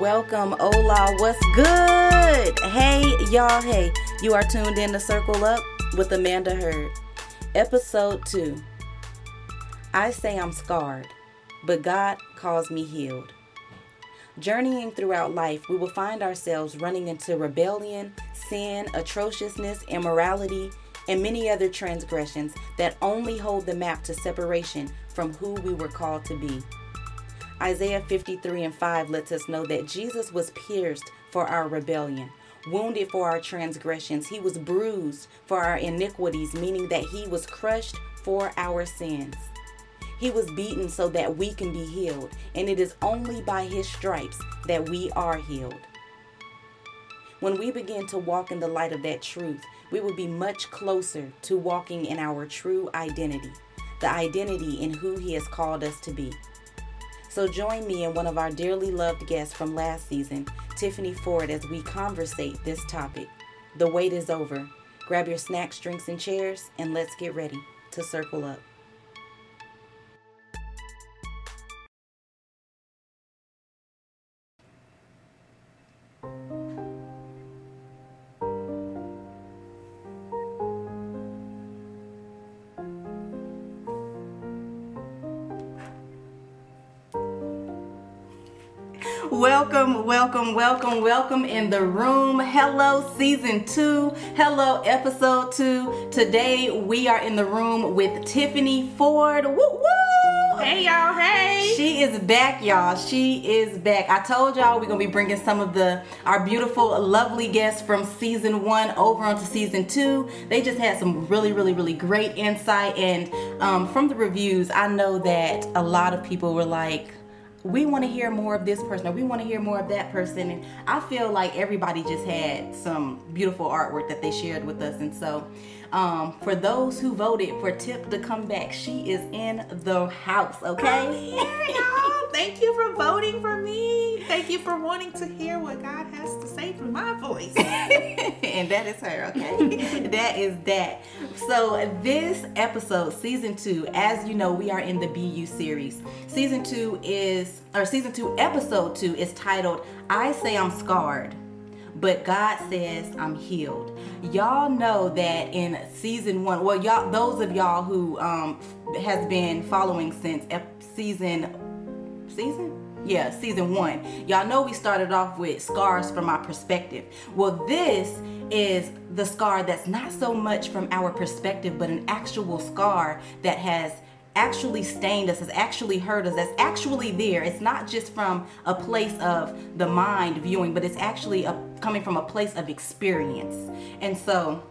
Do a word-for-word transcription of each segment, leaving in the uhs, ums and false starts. Welcome, Ola. What's good? Hey, y'all. Hey, you are tuned in to Circle Up with Amanda Heard. Episode two. I say I'm scarred, but God calls me healed. Journeying throughout life, we will find ourselves running into rebellion, sin, atrociousness, immorality, and many other transgressions that only hold the map to separation from who we were called to be. Isaiah fifty-three and five lets us know that Jesus was pierced for our rebellion, wounded for our transgressions. He was bruised for our iniquities, meaning that he was crushed for our sins. He was beaten so that we can be healed, and it is only by his stripes that we are healed. When we begin to walk in the light of that truth, we will be much closer to walking in our true identity, the identity in who he has called us to be. So join me and one of our dearly loved guests from last season, Tiffany Ford, as we conversate this topic. The wait is over. Grab your snacks, drinks, and chairs, and let's get ready to circle up. Welcome, welcome, welcome, welcome in the room. Hello, season two. Hello, episode two. Today, we are in the room with Tiffany Ford. Woo, woo! Hey, y'all, hey! She is back, y'all. She is back. I told y'all we're going to be bringing some of the our beautiful, lovely guests from season one over onto season two. They just had some really, really, really great insight. And um, from the reviews, I know that a lot of people were like, we want to hear more of this person, or we want to hear more of that person. And I feel like everybody just had some beautiful artwork that they shared with us. And so um, for those who voted for Tip to come back, she is in the house, okay? I'm here, y'all. Thank you for voting for me. Thank you for wanting to hear what God has to say through my voice. And that is her, okay? That is that. So this episode, season two, as you know, we are in the B U series. Season two is Or season two, episode two is titled, I Say I'm Scarred, but God Says I'm Healed. Y'all know that in season one, well, y'all, those of y'all who um, has been following since ep- season, season? Yeah, season one. Y'all know we started off with scars from our perspective. Well, this is the scar that's not so much from our perspective, but an actual scar that has actually stained us, has actually hurt us, that's actually there. It's not just from a place of the mind viewing, but it's actually a, coming from a place of experience. And so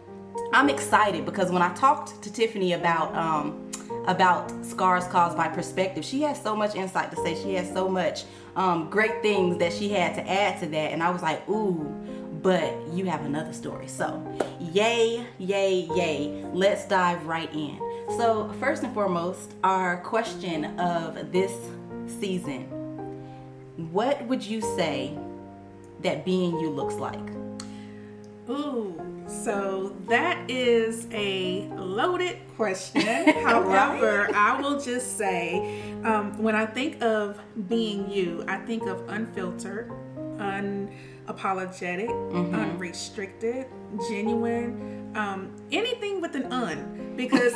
I'm excited because when I talked to Tiffany about um, about scars caused by perspective, she has so much insight to say. She has so much um, great things that she had to add to that. And I was like, ooh, but you have another story. So yay, yay, yay. Let's dive right in. So first and foremost, our question of this season, what would you say that being you looks like? Ooh, so that is a loaded question. However, I will just say, um, when I think of being you, I think of unfiltered, unapologetic, mm-hmm. unrestricted, genuine, um, anything with an un, because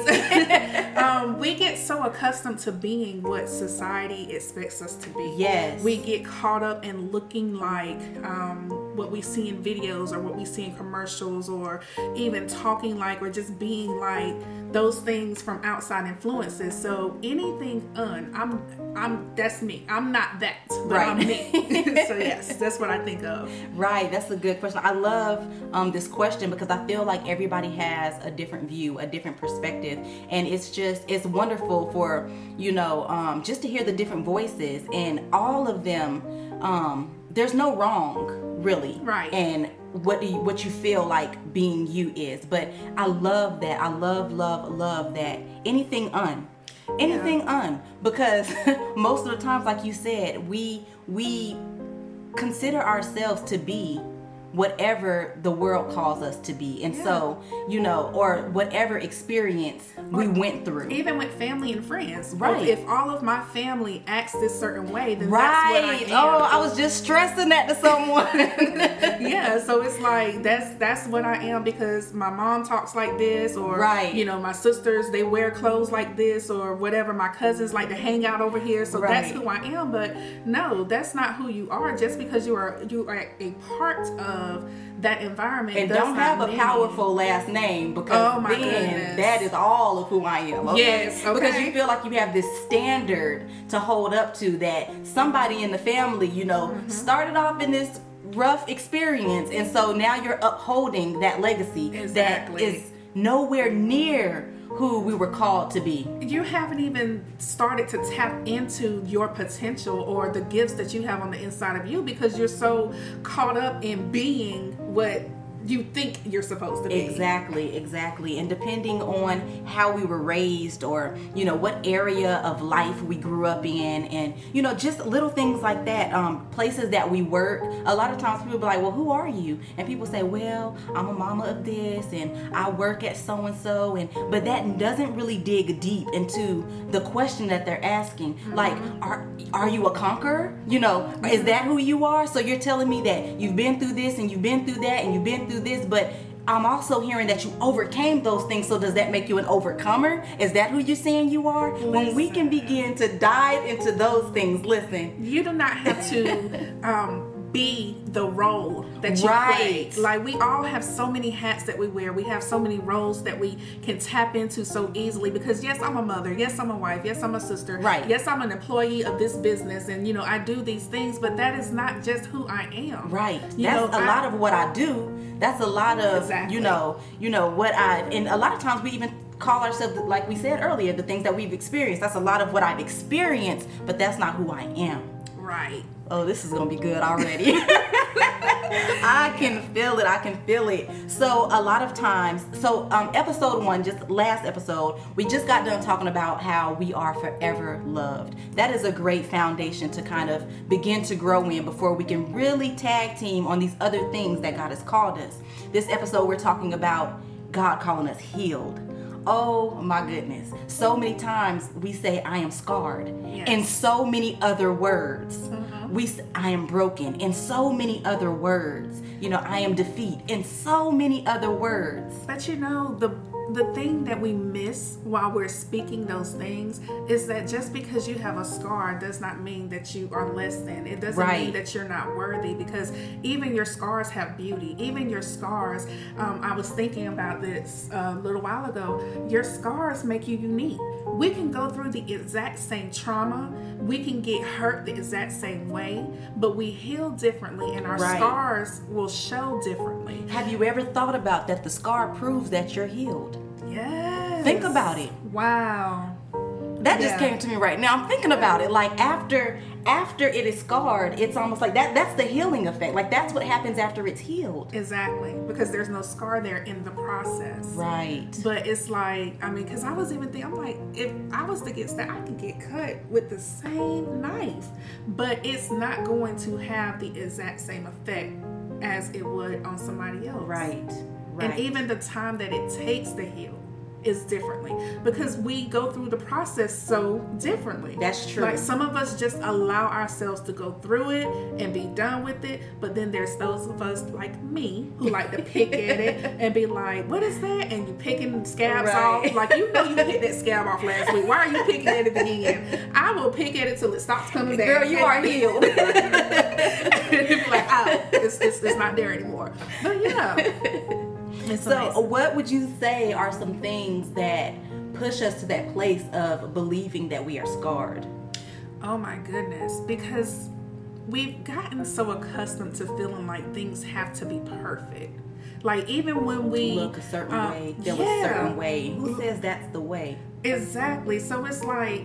um, we get so accustomed to being what society expects us to be. Yes. We get caught up in looking like um, what we see in videos or what we see in commercials, or even talking like, or just being like those things from outside influences. So anything un, I'm, I'm, that's me. I'm not that, but right. I'm me. So yes, that's what I think of. Right. That's a good question. I love um, this question because I feel like everybody has a different view, a different perspective, and it's just it's wonderful for you know um just to hear the different voices, and all of them, um there's no wrong, really, right? And what do you, what you feel like being you is. But I love that. I love love love that anything un anything yeah. un because most of the times, like you said, we we consider ourselves to be whatever the world calls us to be. And yeah. so, you know, or whatever experience we or went through. Even with family and friends. Right. If all of my family acts this certain way, then right. that's what I am. Oh, I was just stressing that to someone. Yeah. So it's like, that's, that's what I am because my mom talks like this or, right. you know, my sisters, they wear clothes like this or whatever. My cousins like to hang out over here. So right. that's who I am. But no, that's not who you are. Just because you are, you are a part of Of that environment, and don't have a mean. powerful last name because oh then goodness. that is all of who I am. Okay? Yes, okay. Because you feel like you have this standard to hold up to that somebody in the family, you know, mm-hmm. started off in this rough experience, and so now you're upholding that legacy exactly. that is nowhere near who we were called to be. You haven't even started to tap into your potential or the gifts that you have on the inside of you because you're so caught up in being what you think you're supposed to be. Exactly, exactly. And depending on how we were raised or, you know, what area of life we grew up in and, you know, just little things like that, um, places that we work. A lot of times people be like, well, who are you? And people say, well, I'm a mama of this and I work at so-and-so. And but that doesn't really dig deep into the question that they're asking. Mm-hmm. Like, are are you a conqueror? You know, mm-hmm. is that who you are? So you're telling me that you've been through this and you've been through that and you've been through through this, but I'm also hearing that you overcame those things. So does that make you an overcomer? Is that who you're saying you are? Listen. When we can begin to dive into those things, listen. You do not have to um, be the role that you right. play. Like, we all have so many hats that we wear. We have so many roles that we can tap into so easily because yes, I'm a mother. Yes, I'm a wife. Yes, I'm a sister. Right. Yes, I'm an employee of this business and, you know, I do these things, but that is not just who I am. Right. You That's know, a I, lot of what I do. That's a lot of, exactly. you know, you know what I, and a lot of times we even call ourselves, like we said earlier, the things that we've experienced. That's a lot of what I've experienced, but that's not who I am. Right. Oh, this is going to be good already. I can feel it. I can feel it. So a lot of times, so um, episode one, just last episode, we just got done talking about how we are forever loved. That is a great foundation to kind of begin to grow in before we can really tag team on these other things that God has called us. This episode, we're talking about God calling us healed. Oh my goodness. So many times we say, I am scarred yes. in so many other words. Mm-hmm. We say, I am broken in so many other words. You know, I am defeat in so many other words. But you know, the the thing that we miss while we're speaking those things is that just because you have a scar does not mean that you are less than. It doesn't right. mean that you're not worthy because even your scars have beauty. Even your scars, um, I was thinking about this uh, a little while ago, your scars make you unique. We can go through the exact same trauma. We can get hurt the exact same way, but we heal differently and our right. scars will show differently. Have you ever thought about that the scar proves that you're healed? Yes. Think about it. Wow. That yeah. just came to me right now. I'm thinking about it. Like after after it is scarred, it's almost like that that's the healing effect. Like that's what happens after it's healed. Exactly. Because there's no scar there in the process. Right. But it's like, I mean, because I was even thinking, I'm like, if I was to get stabbed, I could get cut with the same knife. But it's not going to have the exact same effect as it would on somebody else. Right. Right. And even the time that it takes to heal is differently because we go through the process so differently. That's true. Like some of us just allow ourselves to go through it and be done with it, but then there's those of us like me who like to pick at it and be like, what is that? And you picking scabs right. off. Like, you know, you picked that scab off last week. Why are you picking at it again? I will pick at it till it stops coming back. Girl, you are healed. Like, oh, it's, it's, it's not there anymore. But yeah. So what would you say are some things that push us to that place of believing that we are scarred? Oh my goodness, because we've gotten so accustomed to feeling like things have to be perfect. Like even when we look a certain um, way, feel yeah. a certain way. Who says that's the way? Exactly. So it's like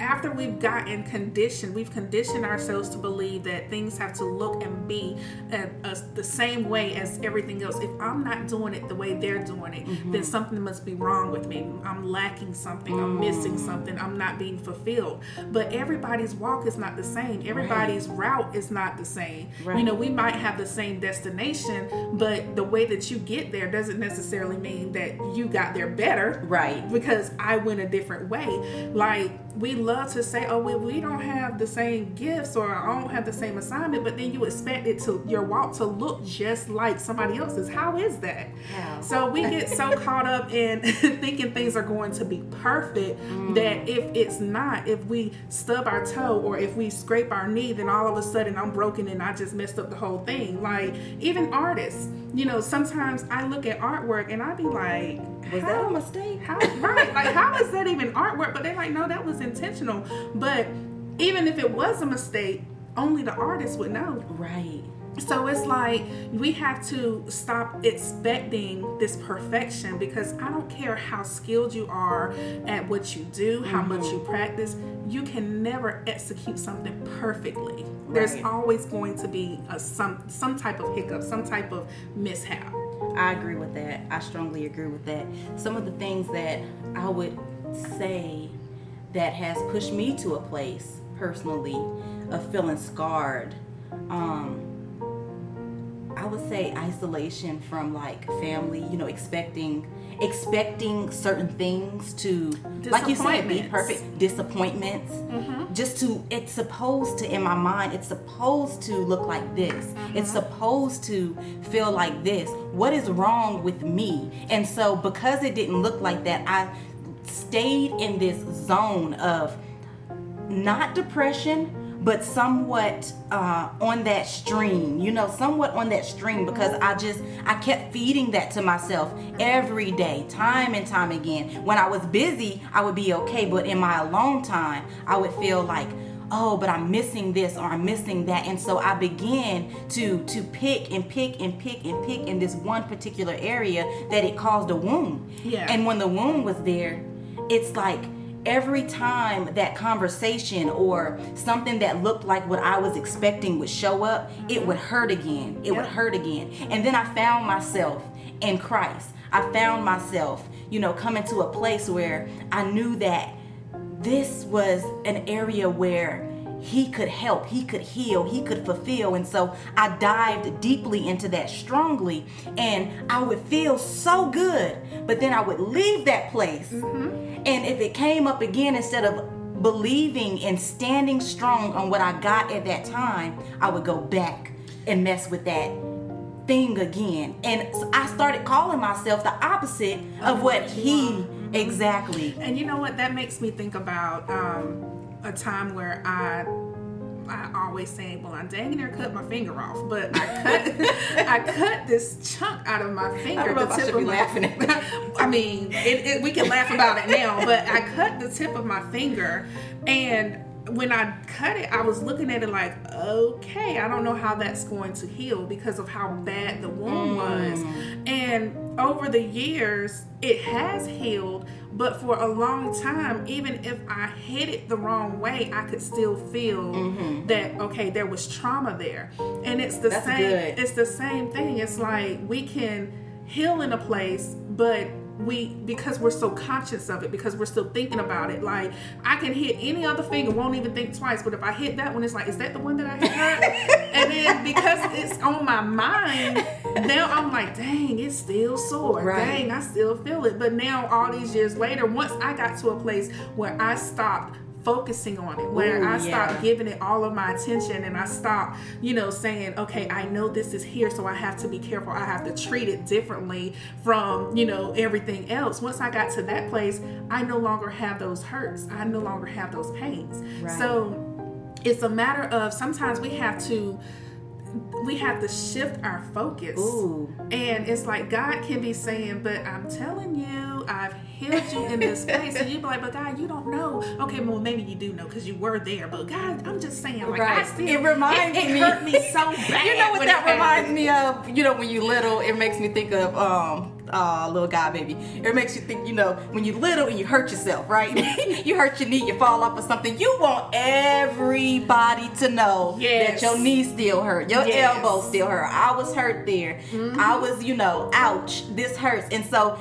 after we've gotten conditioned, we've conditioned ourselves to believe that things have to look and be uh, uh, the same way as everything else. If I'm not doing it the way they're doing it, mm-hmm. then something must be wrong with me. I'm lacking something. Mm. I'm missing something. I'm not being fulfilled. But everybody's walk is not the same. Everybody's right. route is not the same. Right. You know, we might have the same destination, but the way that you get there doesn't necessarily mean that you got there better. Right. Because I went a different way. Like, we love to say, oh, we, we don't have the same gifts, or I don't have the same assignment, but then you expect it to your walk to look just like somebody else's. How is that? Yeah. So we get so caught up in thinking things are going to be perfect mm. that if it's not, if we stub our toe or if we scrape our knee, then all of a sudden I'm broken and I just messed up the whole thing. Like, even artists, you know, sometimes I look at artwork and I be like, was that a mistake? How, right. Like, how is that even artwork? But they're like, no, that was intentional. But even if it was a mistake, only the artist would know. Right. So it's like we have to stop expecting this perfection, because I don't care how skilled you are at what you do, how mm-hmm. much you practice, you can never execute something perfectly. Right. There's always going to be a, some some type of hiccup, some type of mishap. I agree with that. I strongly agree with that. Some of the things that I would say that has pushed me to a place personally of feeling scarred, um, I would say isolation from like family, you know, expecting expecting certain things to, like you said, be perfect. Disappointments. Mm-hmm. Just to, it's supposed to, in my mind, it's supposed to look like this. Mm-hmm. It's supposed to feel like this. What is wrong with me? And so because it didn't look like that, I stayed in this zone of not depression, but somewhat uh, on that stream, you know, somewhat on that stream, because I just, I kept feeding that to myself every day, time and time again. When I was busy, I would be okay, but in my alone time, I would feel like, oh, but I'm missing this or I'm missing that. And so I began to to pick and pick and pick and pick in this one particular area that it caused a wound. Yeah. And when the wound was there, it's like, every time that conversation or something that looked like what I was expecting would show up, it would hurt again. It would hurt again. And then I found myself in Christ. I found myself, you know, coming to a place where I knew that this was an area where He could help, He could heal, He could fulfill. And so I dived deeply into that strongly, and I would feel so good. But then I would leave that place. Mm-hmm. And if it came up again, instead of believing and standing strong on what I got at that time, I would go back and mess with that thing again. And so I started calling myself the opposite of what He exactly. And you know what? That makes me think about, um, a time where I I always say, well, I dang near cut my finger off, but I cut I cut this chunk out of my finger. I don't know the if tip I should of be my, laughing at that. I mean, it, it, we can laugh about it now, but I cut the tip of my finger, and when I cut it, I was looking at it like, okay, I don't know how that's going to heal because of how bad the wound mm. was. And over the years, it has healed, but for a long time, even if I hit it the wrong way, I could still feel mm-hmm. that, okay, there was trauma there. And it's the that's same good. It's the same thing. It's like we can heal in a place, but we, because we're so conscious of it, because we're still thinking about it. Like, I can hit any other finger, won't even think twice, but if I hit that one, it's like, is that the one that I hit? And then because it's on my mind, now I'm like, dang, it's still sore. Right. Dang, I still feel it. But now, all these years later, once I got to a place where I stopped focusing on it, where Ooh, I yeah. stopped giving it all of my attention, and I stopped, you know, saying, okay, I know this is here, so I have to be careful. I have to treat it differently from, you know, everything else. Once I got to that place, I no longer have those hurts. I no longer have those pains. Right. So it's a matter of sometimes we have to we have to shift our focus. Ooh. And it's like God can be saying, but I'm telling you, I've healed you in this place. And you'd be like, but God, you don't know. Okay, well, maybe you do know because you were there. But God, I'm just saying, like, right. I still, it reminds it, it me. It hurt me so bad. You know what that reminds me of? You know, when you little, it makes me think of um oh, little guy baby. It makes you think, you know, when you're little and you hurt yourself, right? You hurt your knee, you fall off or something. You want everybody to know yes. that your knee still hurt, your yes. elbow still hurt. I was hurt there. Mm-hmm. I was, you know, ouch, this hurts. And so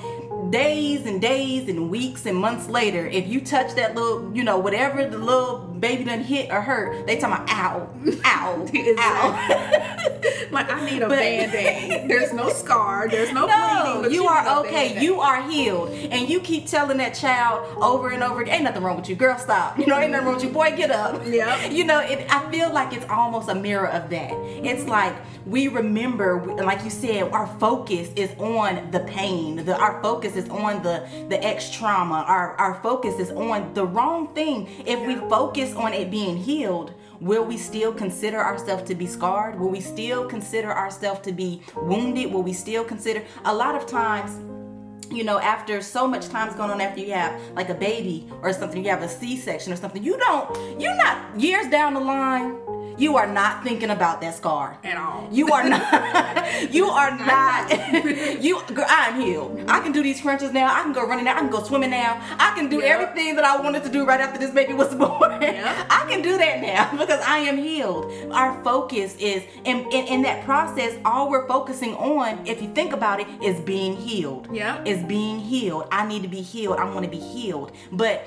days and days and weeks and months later, if you touch that little, you know, whatever the little baby done hit or hurt, they talking about ow, ow, ow. Like I need a but, band-aid. There's no scar. There's no, no bleeding. But you, you are okay. You are healed. And you keep telling that child over and over again, ain't nothing wrong with you. Girl, stop. You know, ain't nothing wrong with you. Boy, get up. Yep. You know, it, I feel like it's almost a mirror of that. It's like we remember, like you said, our focus is on the pain. The, our focus is on the, the ex-trauma. Our, our focus is on the wrong thing. If we focus on it being healed, will we still consider ourselves to be scarred? Will we still consider ourselves to be wounded? Will we still consider a lot of times, you know, after so much time's going on, after you have like a baby or something, you have a C-section or something, you don't, you're not years down the line, you are not thinking about that scar at all. You are not. You are not. You, girl, I'm healed. I can do these crunches now. I can go running now. I can go swimming now. I can do yep. everything that I wanted to do right after this baby was born. Yep. I can do that now because I am healed. Our focus is, and in that process, all we're focusing on, if you think about it, is being healed. Yeah. Is being healed. I need to be healed. I want to be healed. But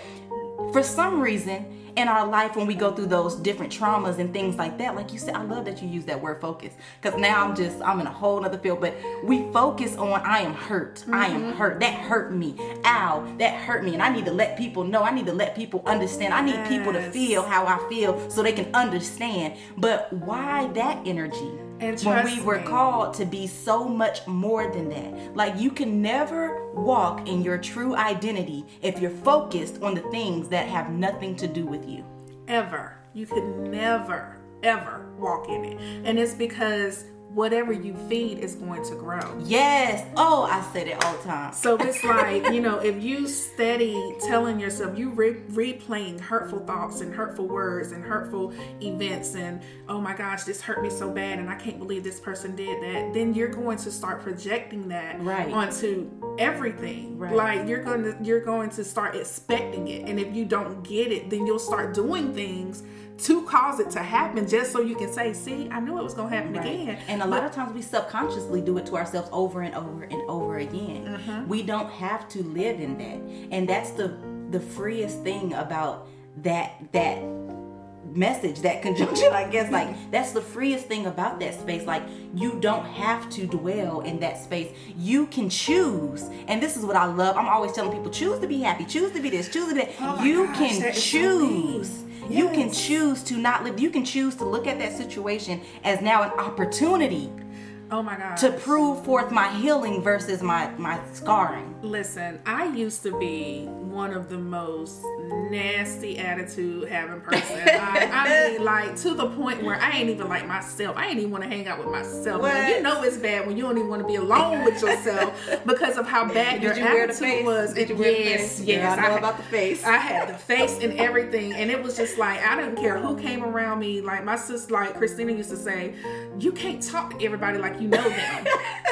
for some reason, in our life, when we go through those different traumas and things like that, like you said, I love that you use that word focus, because now I'm just, I'm in a whole nother field, but we focus on, I am hurt. Mm-hmm. I am hurt. That hurt me. Ow, that hurt me. And I need to let people know. I need to let people understand. I need yes. people to feel how I feel so they can understand. But why that energy? When we were called to be so much more than that. Like, you can never walk in your true identity if you're focused on the things that have nothing to do with you. Ever. You could never, ever walk in it. And it's because whatever you feed is going to grow. Yes. Oh, I said it all the time. So it's like, you know, if you steady telling yourself, you re- replaying hurtful thoughts and hurtful words and hurtful events and, oh my gosh, this hurt me so bad and I can't believe this person did that, then you're going to start projecting that right. onto everything. Right. Like you're going to, you're going to start expecting it. And if you don't get it, then you'll start doing things to cause it to happen just so you can say, see, I knew it was going to happen right. again. And a lot but, of times we subconsciously do it to ourselves over and over and over again. Uh-huh. We don't have to live in that. And that's the the freest thing about that that message, that conjunction, I guess. Like, that's the freest thing about that space. Like, you don't have to dwell in that space. You can choose. And this is what I love. I'm always telling people, choose to be happy. Choose to be this. Choose to be that. Oh you gosh, can that choose. So Yes. You can choose to not live. You can choose to look at that situation as now an opportunity. Oh my God. To prove forth my healing versus my, my scarring. Listen, I used to be one of the most nasty attitude having person. I, I mean, like, to the point where I ain't even like myself. I ain't even want to hang out with myself. Like, you know it's bad when you don't even want to be alone with yourself because of how bad your you attitude was. Did you wear yes, the face? Yes, yes. I know I, about the face. I had the face and everything, and it was just like, I didn't care who came around me. Like, my sister, like, Christina used to say, you can't talk to everybody like you know them.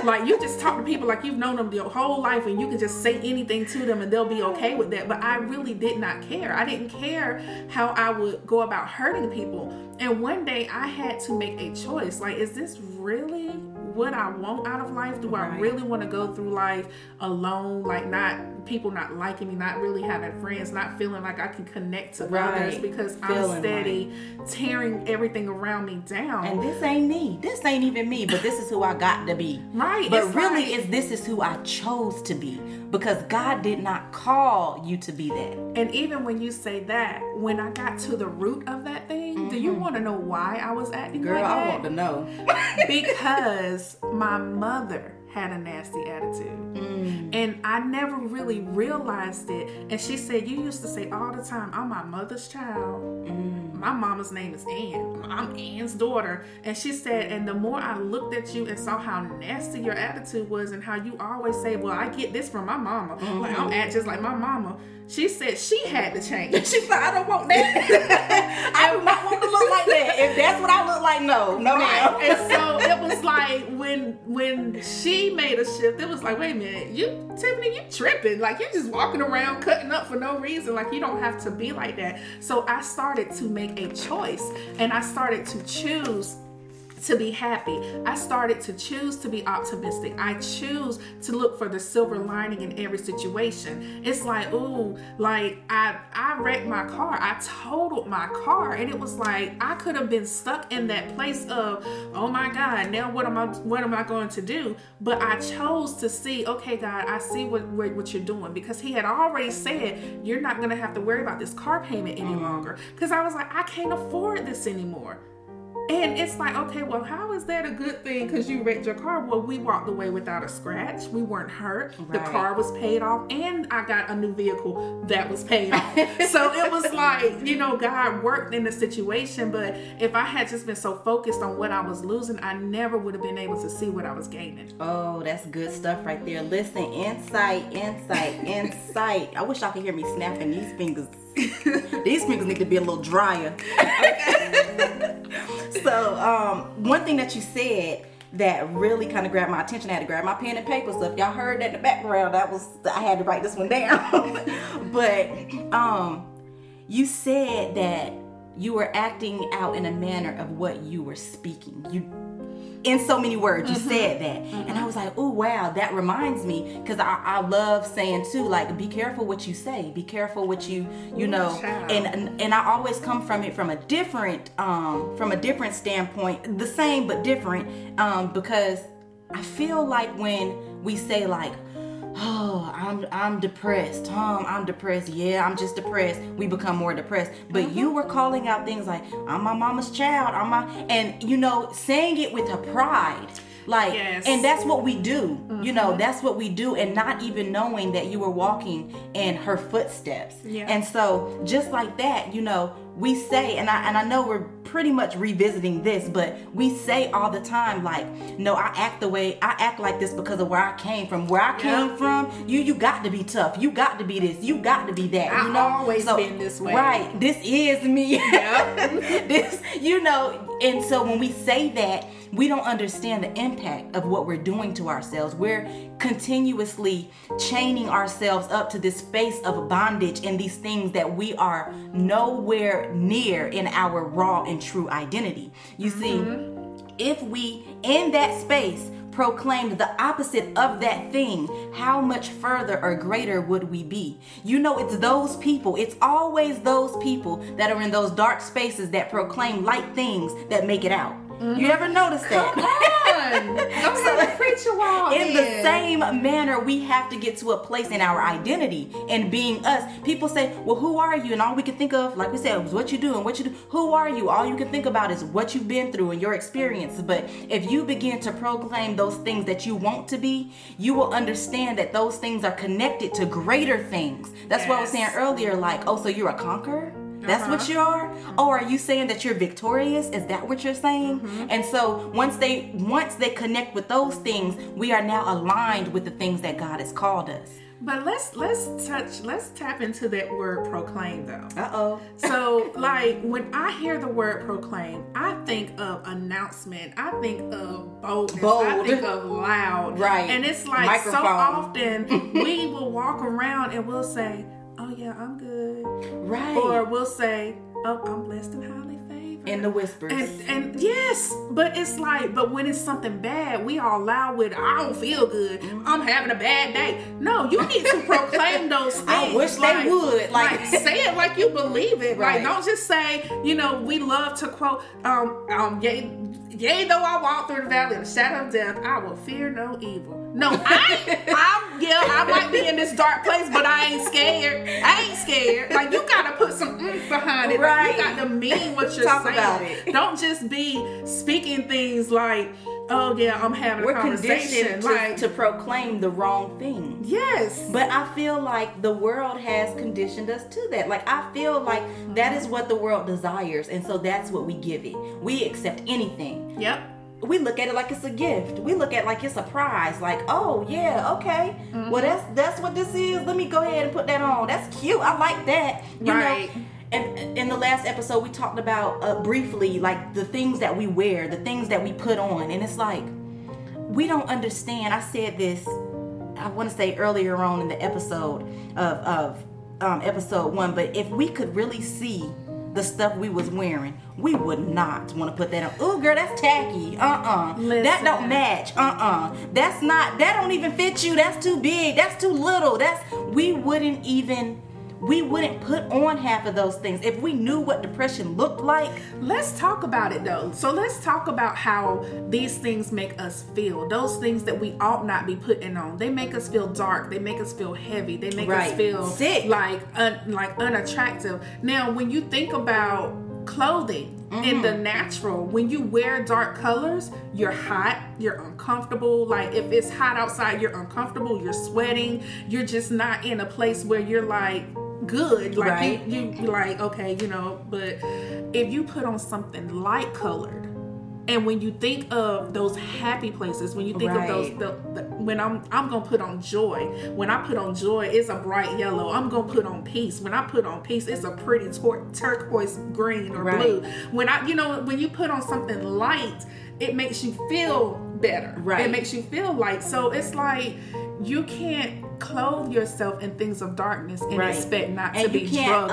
Like, you just talk to people like you've known them your whole life, and you can just say anything to them, and they'll be okay with that. But I really did not care. I didn't care how I would go about hurting people. And one day I had to make a choice. Like, is this really what I want out of life? Do right. I really want to go through life alone? Like, not people not liking me, not really having friends, not feeling like I can connect to right. others because feeling I'm steady right. tearing everything around me down. And this ain't me. This ain't even me, but this is who I got to be. Right. But it's really, like, is this is who I chose to be, because God did not call you to be that. And even when you say that, when I got to the root of that thing, mm-hmm. do you want to know why I was acting Girl, like that? Girl, I want to know. Because my mother had a nasty attitude, mm. and I never really realized it. And she said, you used to say all the time, I'm my mother's child. Mm. My mama's name is Ann. I'm Ann's daughter. And she said, and the more I looked at you and saw how nasty your attitude was and how you always say, well, I get this from my mama. Mm-hmm. Like, I'm act just like my mama. She said she had to change. She said, I don't want that. I do not want to look like that. If that's what I look like, no. No, right. ma'am. And so it was like when when she made a shift, it was like, wait a minute, you, Tiffany, you tripping. Like, you're just walking around cutting up for no reason. Like, you don't have to be like that. So I started to make a choice, and I started to choose to be happy. I started to choose to be optimistic. I choose to look for the silver lining in every situation. It's like, ooh, like I I wrecked my car. I totaled my car, and it was like I could have been stuck in that place of, oh my God, now what am I what am I going to do? But I chose to see, okay, God, I see what what, what you're doing, because He had already said you're not gonna have to worry about this car payment any longer. Because I was like, I can't afford this anymore. And it's like, okay, well, how is that a good thing? Because you wrecked your car. Well, we walked away without a scratch. We weren't hurt. Right. The car was paid off. And I got a new vehicle that was paid off. So it was like, you know, God worked in the situation. But if I had just been so focused on what I was losing, I never would have been able to see what I was gaining. Oh, that's good stuff right there. Listen, insight, insight, insight. I wish y'all could hear me snapping these fingers. These fingers need to be a little drier. Okay. So um, one thing that you said that really kind of grabbed my attention, I had to grab my pen and paper, so if y'all heard that in the background, that was I had to write this one down. But um, you said that you were acting out in a manner of what you were speaking. You, in so many words, you mm-hmm. said that. Mm-hmm. And I was like, oh, wow, that reminds me. Because I, I love saying, too, like, be careful what you say. Be careful what you, you Ooh, know. Child. And, and and I always come from it from a different, um, from a different standpoint. The same, but different. Um, because I feel like when we say, like, oh, I'm I'm depressed. Um, I'm depressed. Yeah, I'm just depressed. We become more depressed. But mm-hmm. you were calling out things like, I'm my mama's child. I'm my, and you know, saying it with a pride. Like, yes. And that's what we do. Mm-hmm. You know, that's what we do. And not even knowing that you were walking in her footsteps. Yeah. And so just like that, you know, we say, and I and I know we're pretty much revisiting this, but we say all the time, like, no, I act the way I act like this because of where I came from. Where I came yeah. from, you you got to be tough. You got to be this. You got to be that. I you know? always so, been this way. Right. This is me. Yep. This, you know. And so when we say that, we don't understand the impact of what we're doing to ourselves. We're continuously chaining ourselves up to this space of bondage and these things that we are nowhere near in our raw and true identity. You see, mm-hmm. if we in that space proclaimed the opposite of that thing, how much further or greater would we be? You know, it's those people, it's always those people that are in those dark spaces that proclaim light things that make it out. Mm-hmm. You ever notice that? Come on. I'm so, preach a while, in man. The same manner, we have to get to a place in our identity and being us. People say, well, who are you? And all we can think of, like we said, was what you do and what you do. Who are you? All you can think about is what you've been through and your experiences. But if you begin to proclaim those things that you want to be, you will understand that those things are connected to greater things. That's yes. what I was saying earlier, like, oh, so you're a conqueror? That's uh-huh. what you are? Oh, are you saying that you're victorious? Is that what you're saying? Mm-hmm. And so once they once they connect with those things, we are now aligned with the things that God has called us. But let's let's touch let's tap into that word proclaim though. Uh oh. So like when I hear the word proclaim, I think of announcement. I think of boldness. Bold. I think of loud. Right. And it's like microphone. So often we will walk around and we'll say, oh yeah, I'm good. Right. Or we'll say, oh, I'm blessed and highly favored. In the whispers. And, and yes, but it's like, but when it's something bad, we all loud with, I don't feel good. I'm having a bad day. No, you need to proclaim those things. I wish like, they would. Like, like say it like you believe it. Right. Like, don't just say, you know, we love to quote, um, um, yay, yay, though I walk through the valley of the shadow of death, I will fear no evil. No, I, I, yeah, I might be in this dark place, but I ain't scared. I ain't scared. Like, you got to put some oomph behind it. Right. Like, you got to mean what you're Talk saying. About it. Don't just be speaking things like, oh, yeah, I'm having We're a conversation. To, like, to proclaim the wrong thing. Yes. But I feel like the world has conditioned us to that. Like, I feel like that is what the world desires, and so that's what we give it. We accept anything. Yep. we look at it like it's a gift. We look at it like it's a prize. Like, oh, yeah, okay. Mm-hmm. Well, that's that's what this is. Let me go ahead and put that on. That's cute. I like that. You right. know? And in the last episode, we talked about uh, briefly, like, the things that we wear, the things that we put on. And it's like, we don't understand. I said this, I want to say earlier on in the episode of, of um, episode one, but if we could really see the stuff we was wearing, we would not want to put that on. Ooh, girl, that's tacky. Uh-uh. Listen. That don't match. Uh-uh. That's not, that don't even fit you. That's too big. That's too little. That's, we wouldn't even... We wouldn't put on half of those things if we knew what depression looked like. Let's talk about it, though. So let's talk about how these things make us feel. Those things that we ought not be putting on. They make us feel dark. They make us feel heavy. They make right. us feel sick, like un, like unattractive. Now, when you think about clothing mm-hmm. in the natural, when you wear dark colors, you're hot, you're uncomfortable. Like, if it's hot outside, you're uncomfortable, you're sweating. You're just not in a place where you're like... good, like right. you, you like okay, you know. But if you put on something light colored, and when you think of those happy places, when you think right. of those, the, the, when I'm I'm gonna put on joy. When I put on joy, it's a bright yellow. I'm gonna put on peace. When I put on peace, it's a pretty tur- turquoise green or right. blue. When I, you know, when you put on something light, it makes you feel better. Right, it makes you feel light. So it's like you can't clothe yourself in things of darkness and right. expect not and to be drugged. And you can't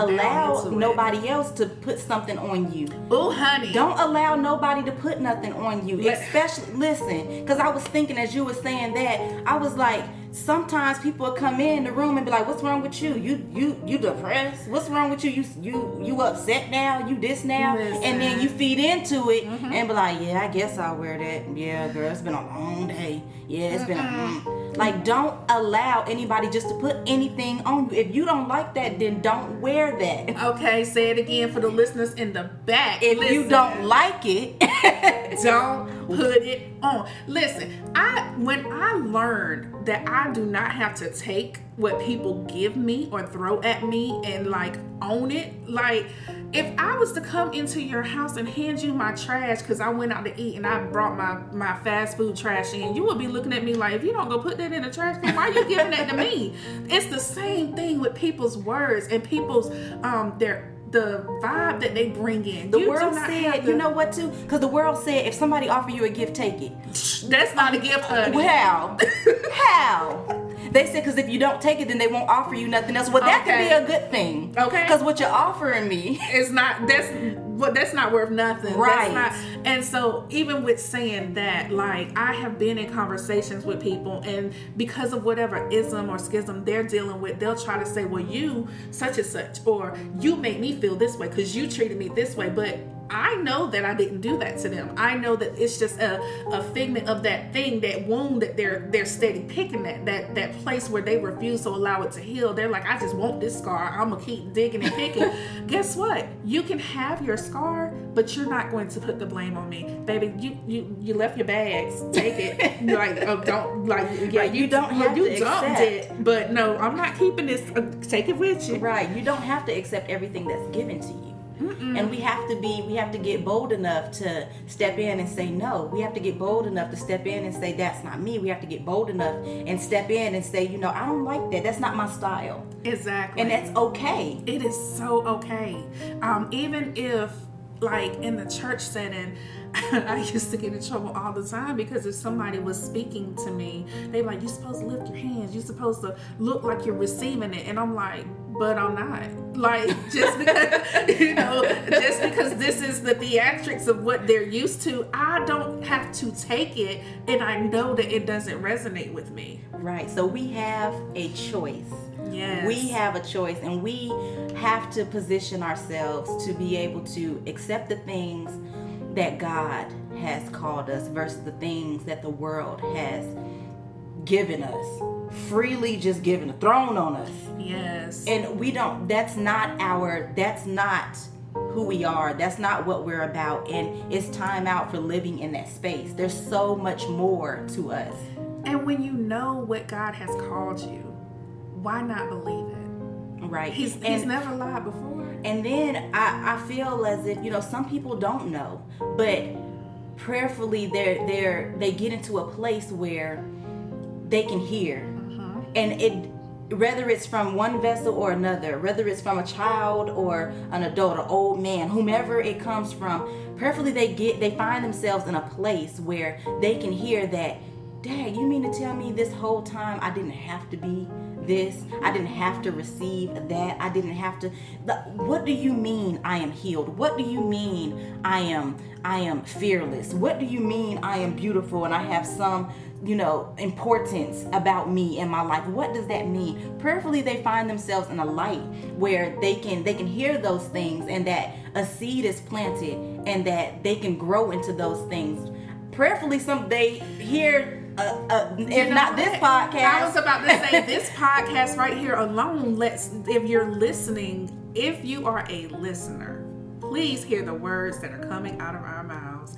allow nobody it. else to put something on you. Oh, honey. Don't allow nobody to put nothing on you. Let- Especially, listen, because I was thinking as you were saying that, I was like, sometimes people come in the room and be like, what's wrong with you? You you you depressed? What's wrong with you? You you you upset now? You this now? Listen. And then you feed into it mm-hmm. and be like, yeah, I guess I'll wear that. Yeah, girl, it's been a long day. Yeah, it's mm-mm. been a long. Like, don't allow anybody just to put anything on you. If you don't like that, then don't wear that. Okay, say it again for the listeners in the back. If Listen. you don't like it, don't put it on. Listen, I when I learned that I do not have to take what people give me or throw at me and like own it, like if I was to come into your house and hand you my trash because I went out to eat and I brought my, my fast food trash in, you would be looking at me like, if you don't go put that in the trash can, why are you giving that to me? It's the same thing with people's words and people's um their the vibe that they bring in. The you world said, to, you know what, too? Because the world said, if somebody offer you a gift, take it. That's not a gift, honey. How? How? They said, because if you don't take it, then they won't offer you nothing else. Well, that okay. could be a good thing. Okay. Because what you're offering me is not, that's, well, that's not worth nothing. Right. That's not, and so even with saying that, like, I have been in conversations with people, and because of whatever ism or schism they're dealing with, they'll try to say, well, you such and such, or you make me feel this way because you treated me this way. But I know that I didn't do that to them. I know that it's just a, a figment of that thing, that wound that they're they're steady picking at, that that place where they refuse to allow it to heal. They're like, I just want this scar. I'm going to keep digging and picking. Guess what? You can have your scar, but you're not going to put the blame on me. Baby, you you, you left your bags. Take it. Like, oh, don't, like, yeah, like, you, you don't have you to dumped accept. It. But no, I'm not keeping this. Take it with you. Right. You don't have to accept everything that's given to you. Mm-mm. And we have to be, we have to get bold enough to step in and say no. We have to get bold enough to step in and say, that's not me. We have to get bold enough and step in and say, you know, I don't like that. That's not my style. Exactly. And that's okay. It is so okay. Um, even if, like, in the church setting, I used to get in trouble all the time because if somebody was speaking to me, they were like, you're supposed to lift your hands. You're supposed to look like you're receiving it. And I'm like, but I'm not. Like, just because, you know, just because this is the theatrics of what they're used to, I don't have to take it, and I know that it doesn't resonate with me. Right. So we have a choice. Yes. We have a choice, and we have to position ourselves to be able to accept the things that God has called us versus the things that the world has given us, freely just given, thrown on us. Yes. And we don't, that's not our, that's not who we are. That's not what we're about. And it's time out for living in that space. There's so much more to us. And when you know what God has called you, why not believe it? Right. He's, and, he's never lied before. And then I, I feel as if, you know, some people don't know, but prayerfully they're they're they get into a place where they can hear. Mm-hmm. And it, whether it's from one vessel or another, whether it's from a child or an adult, an old man, whomever it comes from, prayerfully they get they find themselves in a place where they can hear that, Dad, you mean to tell me this whole time I didn't have to be this, I didn't have to receive that, I didn't have to, what do you mean I am healed? What do you mean I am I am fearless? What do you mean I am beautiful and I have some, you know, importance about me in my life? What does that mean? Prayerfully they find themselves in a light where they can they can hear those things, and that a seed is planted and that they can grow into those things. Prayerfully some they hear Uh, uh, if you know, not this podcast. I was about to say, this podcast right here alone, let's, if you're listening, if you are a listener, please hear the words that are coming out of our mouths.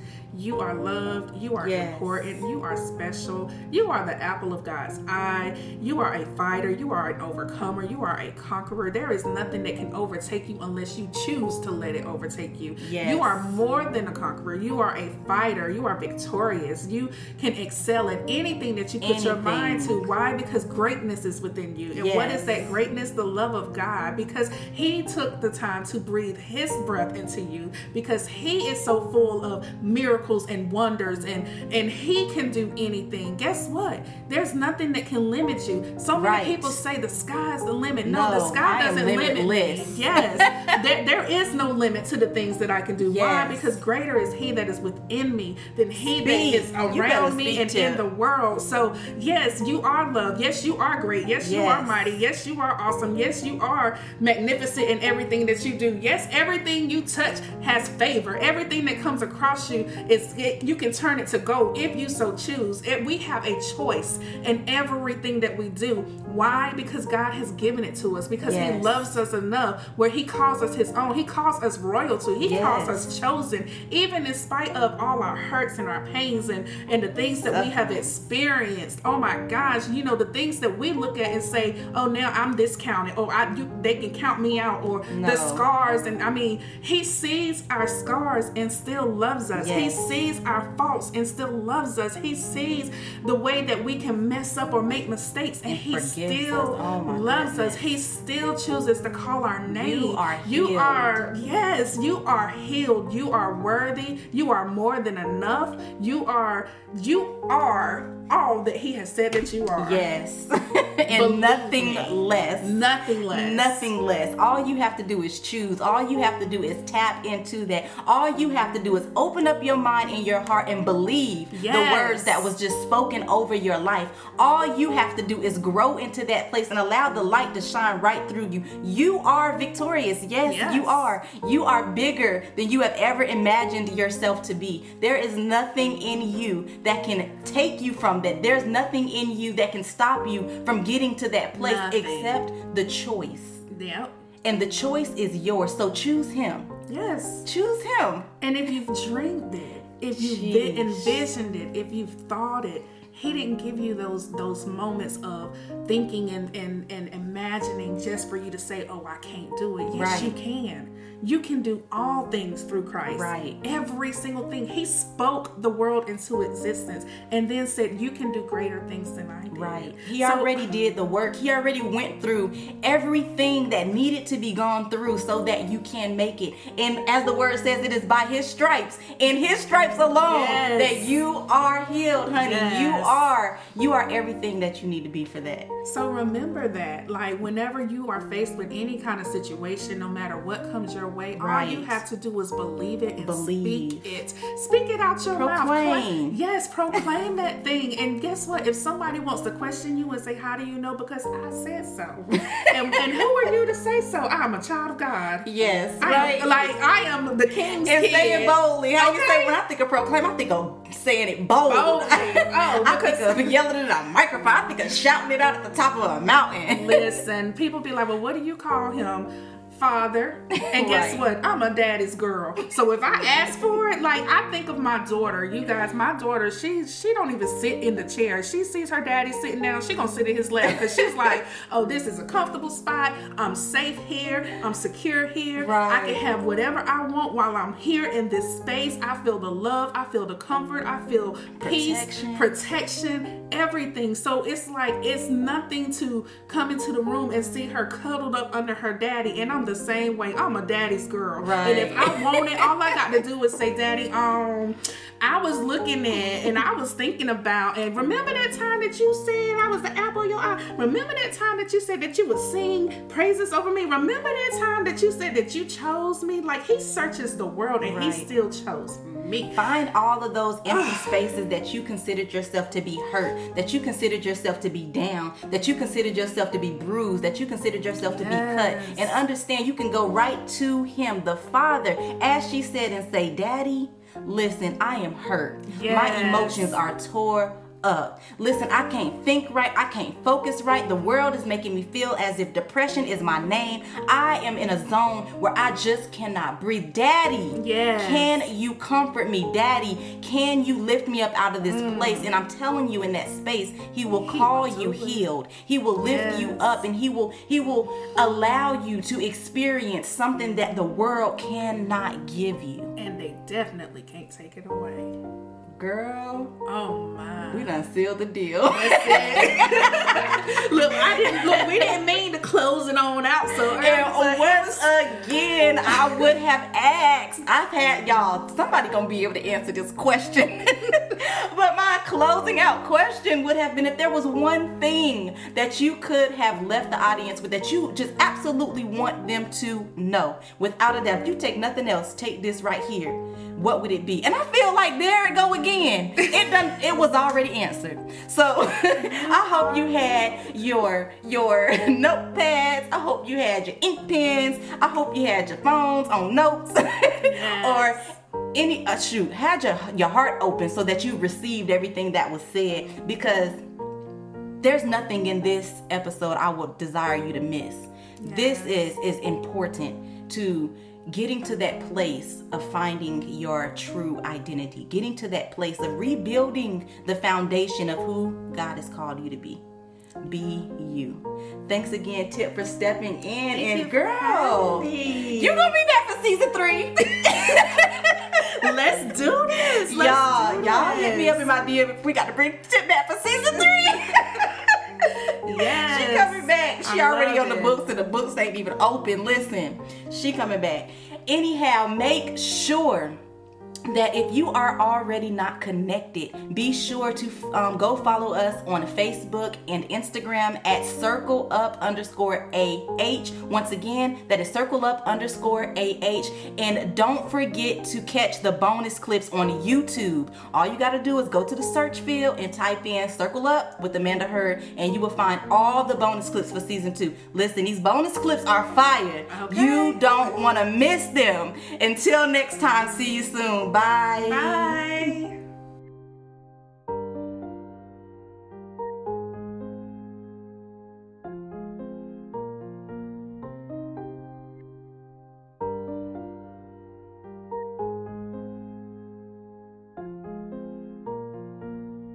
You are loved. You are yes. important. You are special. You are the apple of God's eye. You are a fighter. You are an overcomer. You are a conqueror. There is nothing that can overtake you unless you choose to let it overtake you. Yes. You are more than a conqueror. You are a fighter. You are victorious. You can excel at anything that you put anything. your mind to. Why? Because greatness is within you. And yes. what is that greatness? The love of God. Because He took the time to breathe His breath into you, because He is so full of miracles and wonders, and and He can do anything. Guess what? There's nothing that can limit you. So right. many people say the sky's the limit. No, no the sky doesn't limit me. Yes. there, there is no limit to the things that I can do. Yes. Why? Because greater is He that is within me than he speak. that is around me and to. in the world. So yes, you are loved. Yes, you are great. Yes, yes, you are mighty. Yes, you are awesome. Yes, you are magnificent in everything that you do. Yes, everything you touch has favor. Everything that comes across you is It, you can turn it to gold if you so choose. It, we have a choice in everything that we do. Why? Because God has given it to us, because yes. He loves us enough where He calls us His own. He calls us royalty. He yes. calls us chosen, even in spite of all our hurts and our pains and, and the things that we have experienced. Oh my gosh, you know, the things that we look at and say, oh, now I'm discounted, or I, you, they can count me out, or no. the scars. And I mean, He sees our scars and still loves us. Yes. He sees our faults and still loves us. He sees the way that we can mess up or make mistakes, and He still oh loves goodness. us. He still chooses to call our name. You are healed. You are, yes, you are healed. You are worthy. You are more than enough. You are, you are all that He has said that you are. Yes. And Believe nothing me. less. Nothing less. Nothing less. All you have to do is choose. All you have to do is tap into that. All you have to do is open up your mind and your heart and believe yes. the words that was just spoken over your life. All you have to do is grow into that place and allow the light to shine right through you. You are victorious. Yes, yes. you are. You are bigger than you have ever imagined yourself to be. There is nothing in you that can take you from that. There's nothing in you that can stop you from getting to that place nothing. except the choice. Yep. And the choice is yours. So choose Him. Yes. Choose Him. And if you've dreamed it, if you've Jeez. envisioned it, if you've thought it, He didn't give you those those moments of thinking and, and, and imagining just for you to say, oh, I can't do it. Yes, right. you can. You can do all things through Christ. Right. Every single thing. He spoke the world into existence and then said, you can do greater things than I did. Right. He so, already did the work. He already went through everything that needed to be gone through so that you can make it. And as the word says, it is by His stripes, in His stripes alone, yes. that you are healed, honey. Yes. You are. You are everything that you need to be for that. So remember that. Like, whenever you are faced with any kind of situation, no matter what comes your way, right. all you have to do is believe it and believe. speak it. Speak it out your proclaim. mouth. Proclaim. Yes, proclaim that thing. And guess what? If somebody wants to question you and say, how do you know? Because I said so. and, and who are you to say so? I'm a child of God. Yes. I right. am, like, I am the King's and kid. And say it boldly. How okay. you say, when I think of proclaim, I think of saying it bold. boldly. Oh, I think of yelling at a microphone. I think of shouting it out at the top of a mountain. Listen, people be like, well, what do you call him? father, and guess right. what? I'm a daddy's girl. So if I ask for it, like, I think of my daughter. You guys, my daughter, she she don't even sit in the chair. She sees her daddy sitting down, she gonna sit in his lap, because she's like, oh, this is a comfortable spot. I'm safe here. I'm secure here. Right. I can have whatever I want while I'm here in this space. I feel the love. I feel the comfort. I feel protection. Peace, protection, everything. So it's like, it's nothing to come into the room and see her cuddled up under her daddy. And I'm the same way. I'm a daddy's girl. Right. And if I want it, all I got to do is say, Daddy, um, I was looking at and I was thinking about, and remember that time that you said I was the apple of your eye? Remember that time that you said that you would sing praises over me? Remember that time that you said that you chose me? Like, he searches the world and right. he still chose me. Find all of those empty spaces that you considered yourself to be hurt, that you considered yourself to be down, that you considered yourself to be bruised, that you considered yourself to yes. be cut. And understand you can go right to him, the Father, as she said, and say, Daddy, listen, I am hurt. Yes. My emotions are tore up. Listen, I can't think right. I can't focus right. The world is making me feel as if depression is my name. I am in a zone where I just cannot breathe. Daddy, yes. can you comfort me? Daddy, can you lift me up out of this mm. place? And I'm telling you, in that space, he will he call will you healed. He will lift yes. you up, and he will he will allow you to experience something that the world cannot give you. And they definitely can't take it away. Girl, oh my, we done sealed the deal. Look, I didn't. Look, we didn't mean to close it on out so early. And once again, I would have asked. I've had y'all. Somebody gonna be able to answer this question. But my closing out question would have been: if there was one thing that you could have left the audience with, that you just absolutely want them to know, without a doubt, if you take nothing else, take this right here. What would it be? And I feel like there it go again. It done. It was already answered. So I hope you had your your notepads. I hope you had your ink pens. I hope you had your phones on notes, yes. or any uh, shoot. Had your your heart open so that you received everything that was said. Because there's nothing in this episode I would desire you to miss. Yes. This is is important to. Getting to that place of finding your true identity, getting to that place of rebuilding the foundation of who God has called you to be. Be you. Thanks again, Tip, for stepping in. Thank and girl, you're gonna be back for season three. Let's do this, Let's y'all. Do y'all this. Hit me up in my D M if we got to bring Tip back for season three. Yes. She coming back. She I already on the it. books, and the books ain't even open. Listen, she coming back. Anyhow, make sure that if you are already not connected, be sure to um, go follow us on Facebook and Instagram at Circle Up underscore AH. Once again, that is Circle Up underscore AH. And don't forget to catch the bonus clips on YouTube. All you got to do is go to the search field and type in Circle Up with Amanda Heard, and you will find all the bonus clips for season two. Listen, these bonus clips are fire. Okay. You don't want to miss them. Until next time, see you soon. Bye. Bye.